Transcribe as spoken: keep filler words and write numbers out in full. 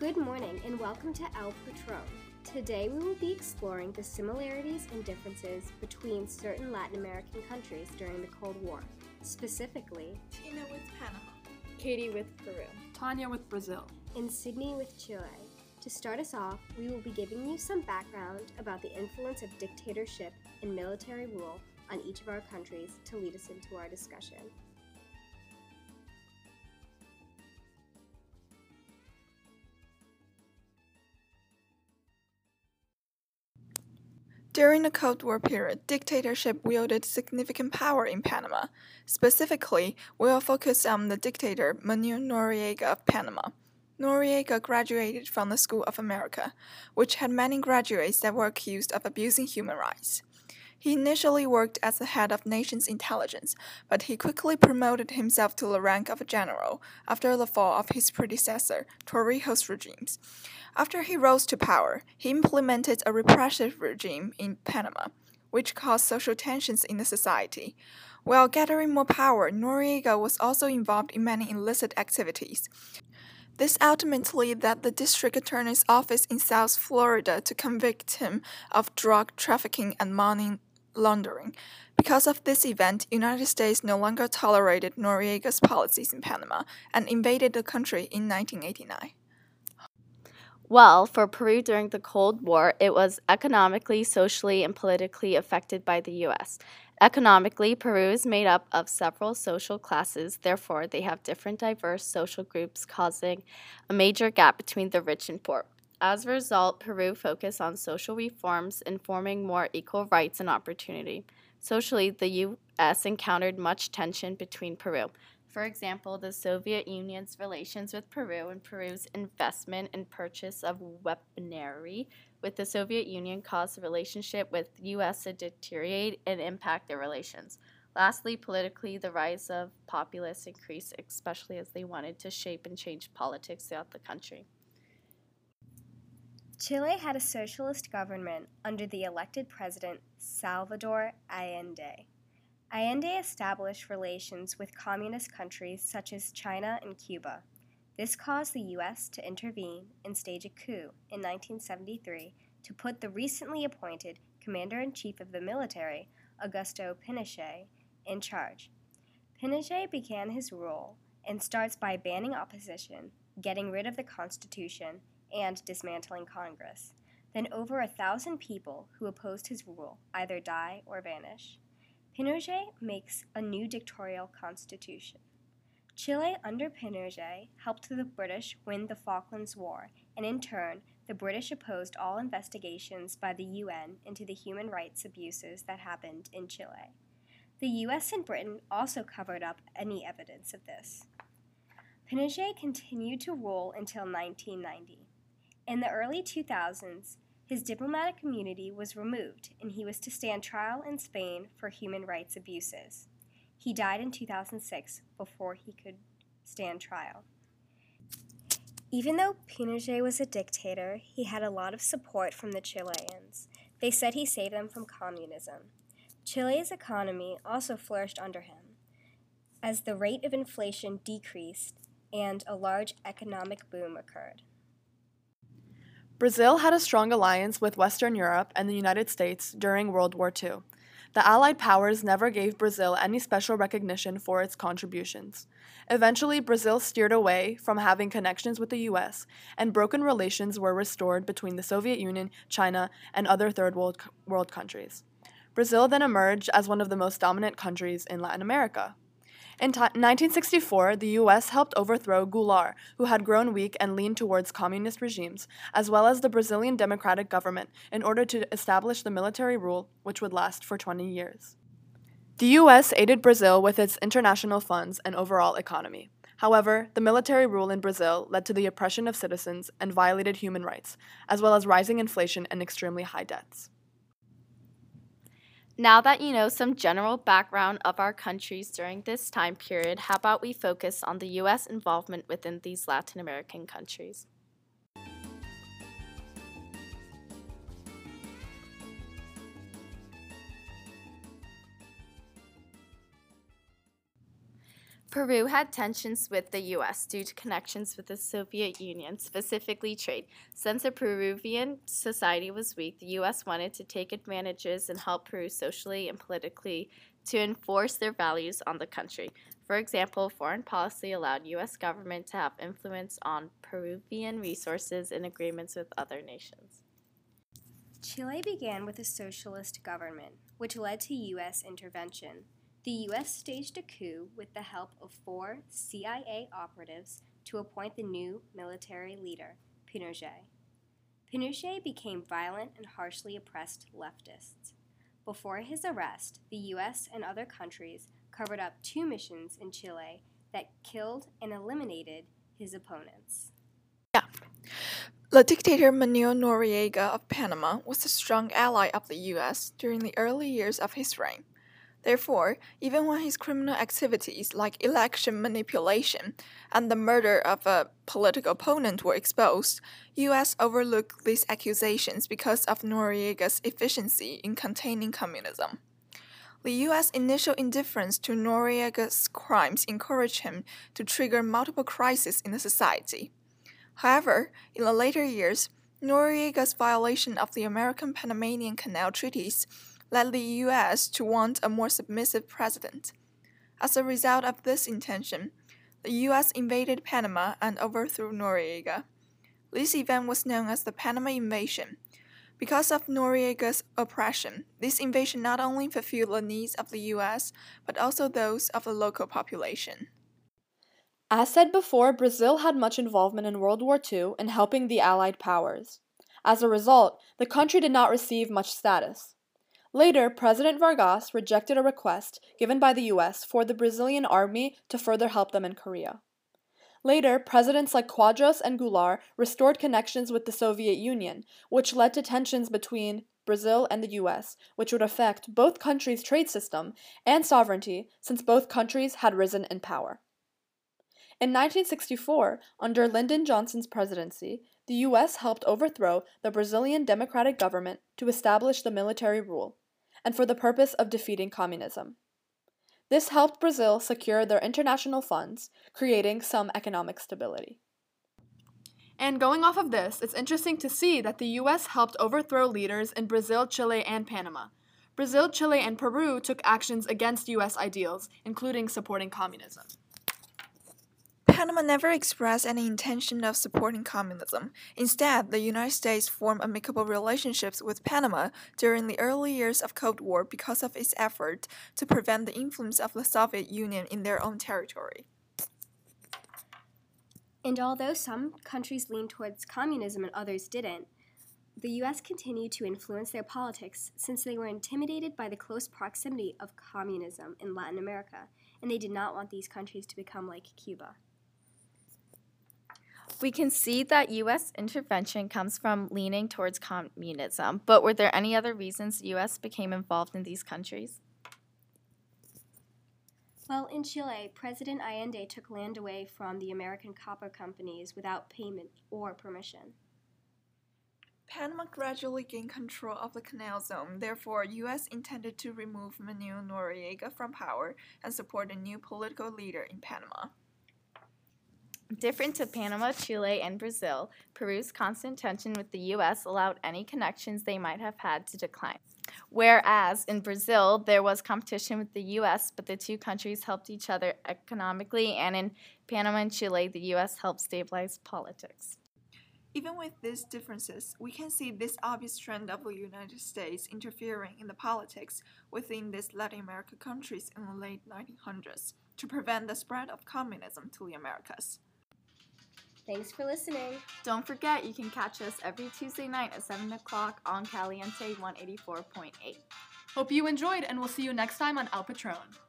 Good morning and welcome to El Patron. Today we will be exploring the similarities and differences between certain Latin American countries during the Cold War. Specifically, Tina with Panama, Katie with Peru, Tania with Brazil, and Sydney with Chile. To start us off, we will be giving you some background about the influence of dictatorship and military rule on each of our countries to lead us into our discussion. During the Cold War period, dictatorship wielded significant power in Panama. Specifically, we will focus on the dictator Manuel Noriega of Panama. Noriega graduated from the School of America, which had many graduates that were accused of abusing human rights. He initially worked as the head of nation's intelligence, but he quickly promoted himself to the rank of a general after the fall of his predecessor, Torrijos regimes. After he rose to power, he implemented a repressive regime in Panama, which caused social tensions in the society. While gathering more power, Noriega was also involved in many illicit activities. This ultimately led the district attorney's office in South Florida to convict him of drug trafficking and money laundering. Because of this event, United States no longer tolerated Noriega's policies in Panama and invaded the country in nineteen eighty-nine. Well, for Peru during the Cold War, it was economically, socially, and politically affected by the U S. Economically, Peru is made up of several social classes. Therefore, they have different diverse social groups, causing a major gap between the rich and poor. As a result, Peru focused on social reforms, informing more equal rights and opportunity. Socially, the U S encountered much tension between Peru. For example, the Soviet Union's relations with Peru and Peru's investment and purchase of weaponry with the Soviet Union caused the relationship with the U S to deteriorate and impact their relations. Lastly, politically, the rise of populists increased, especially as they wanted to shape and change politics throughout the country. Chile had a socialist government under the elected president Salvador Allende. Allende established relations with communist countries such as China and Cuba. This caused the U S to intervene and stage a coup in nineteen seventy-three to put the recently appointed commander-in-chief of the military, Augusto Pinochet, in charge. Pinochet began his rule and starts by banning opposition, getting rid of the Constitution, and dismantling Congress. Then over a thousand people who opposed his rule either die or vanish. Pinochet makes a new dictatorial constitution. Chile under Pinochet helped the British win the Falklands War, and in turn, the British opposed all investigations by the U N into the human rights abuses that happened in Chile. The U S and Britain also covered up any evidence of this. Pinochet continued to rule until nineteen ninety. In the early two thousands, his diplomatic immunity was removed, and he was to stand trial in Spain for human rights abuses. He died in two thousand six before he could stand trial. Even though Pinochet was a dictator, he had a lot of support from the Chileans. They said he saved them from communism. Chile's economy also flourished under him, as the rate of inflation decreased and a large economic boom occurred. Brazil had a strong alliance with Western Europe and the United States during World War Two. The Allied powers never gave Brazil any special recognition for its contributions. Eventually, Brazil steered away from having connections with the U S, and broken relations were restored between the Soviet Union, China, and other Third World, world countries. Brazil then emerged as one of the most dominant countries in Latin America. In nineteen sixty-four, the U S helped overthrow Goulart, who had grown weak and leaned towards communist regimes, as well as the Brazilian democratic government, in order to establish the military rule, which would last for twenty years. The U S aided Brazil with its international funds and overall economy. However, the military rule in Brazil led to the oppression of citizens and violated human rights, as well as rising inflation and extremely high debts. Now that you know some general background of our countries during this time period, how about we focus on the U S involvement within these Latin American countries? Peru had tensions with the U S due to connections with the Soviet Union, specifically trade. Since the Peruvian society was weak, the U S wanted to take advantages and help Peru socially and politically to enforce their values on the country. For example, foreign policy allowed U S government to have influence on Peruvian resources and agreements with other nations. Chile began with a socialist government, which led to U S intervention. The U S staged a coup with the help of four C I A operatives to appoint the new military leader, Pinochet. Pinochet became violent and harshly oppressed leftists. Before his arrest, the U S and other countries covered up two missions in Chile that killed and eliminated his opponents. Yeah. The dictator Manuel Noriega of Panama was a strong ally of the U S during the early years of his reign. Therefore, even when his criminal activities like election manipulation and the murder of a political opponent were exposed, U S overlooked these accusations because of Noriega's efficiency in containing communism. The U S initial indifference to Noriega's crimes encouraged him to trigger multiple crises in the society. However, in the later years, Noriega's violation of the American-Panamanian Canal treaties led the U S to want a more submissive president. As a result of this intention, the U S invaded Panama and overthrew Noriega. This event was known as the Panama Invasion. Because of Noriega's oppression, this invasion not only fulfilled the needs of the U S, but also those of the local population. As said before, Brazil had much involvement in World War Two in helping the Allied powers. As a result, the country did not receive much status. Later, President Vargas rejected a request given by the U S for the Brazilian army to further help them in Korea. Later, presidents like Quadros and Goulart restored connections with the Soviet Union, which led to tensions between Brazil and the U S, which would affect both countries' trade system and sovereignty since both countries had risen in power. In nineteen sixty-four, under Lyndon Johnson's presidency, the U S helped overthrow the Brazilian democratic government to establish the military rule, and for the purpose of defeating communism. This helped Brazil secure their international funds, creating some economic stability. And going off of this, it's interesting to see that the U S helped overthrow leaders in Brazil, Chile, and Panama. Brazil, Chile, and Peru took actions against U S ideals, including supporting communism. Panama never expressed any intention of supporting communism. Instead, the United States formed amicable relationships with Panama during the early years of Cold War because of its effort to prevent the influence of the Soviet Union in their own territory. And although some countries leaned towards communism and others didn't, the U S continued to influence their politics since they were intimidated by the close proximity of communism in Latin America, and they did not want these countries to become like Cuba. We can see that U S intervention comes from leaning towards communism, but were there any other reasons the U S became involved in these countries? Well, in Chile, President Allende took land away from the American copper companies without payment or permission. Panama gradually gained control of the Canal Zone. Therefore, U S intended to remove Manuel Noriega from power and support a new political leader in Panama. Different to Panama, Chile, and Brazil, Peru's constant tension with the U S allowed any connections they might have had to decline. Whereas in Brazil, there was competition with the U S, but the two countries helped each other economically, and in Panama and Chile, the U S helped stabilize politics. Even with these differences, we can see this obvious trend of the United States interfering in the politics within these Latin American countries in the late nineteen hundreds to prevent the spread of communism to the Americas. Thanks for listening. Don't forget, you can catch us every Tuesday night at seven o'clock on Caliente one eighty-four point eight. Hope you enjoyed, and we'll see you next time on El Patron.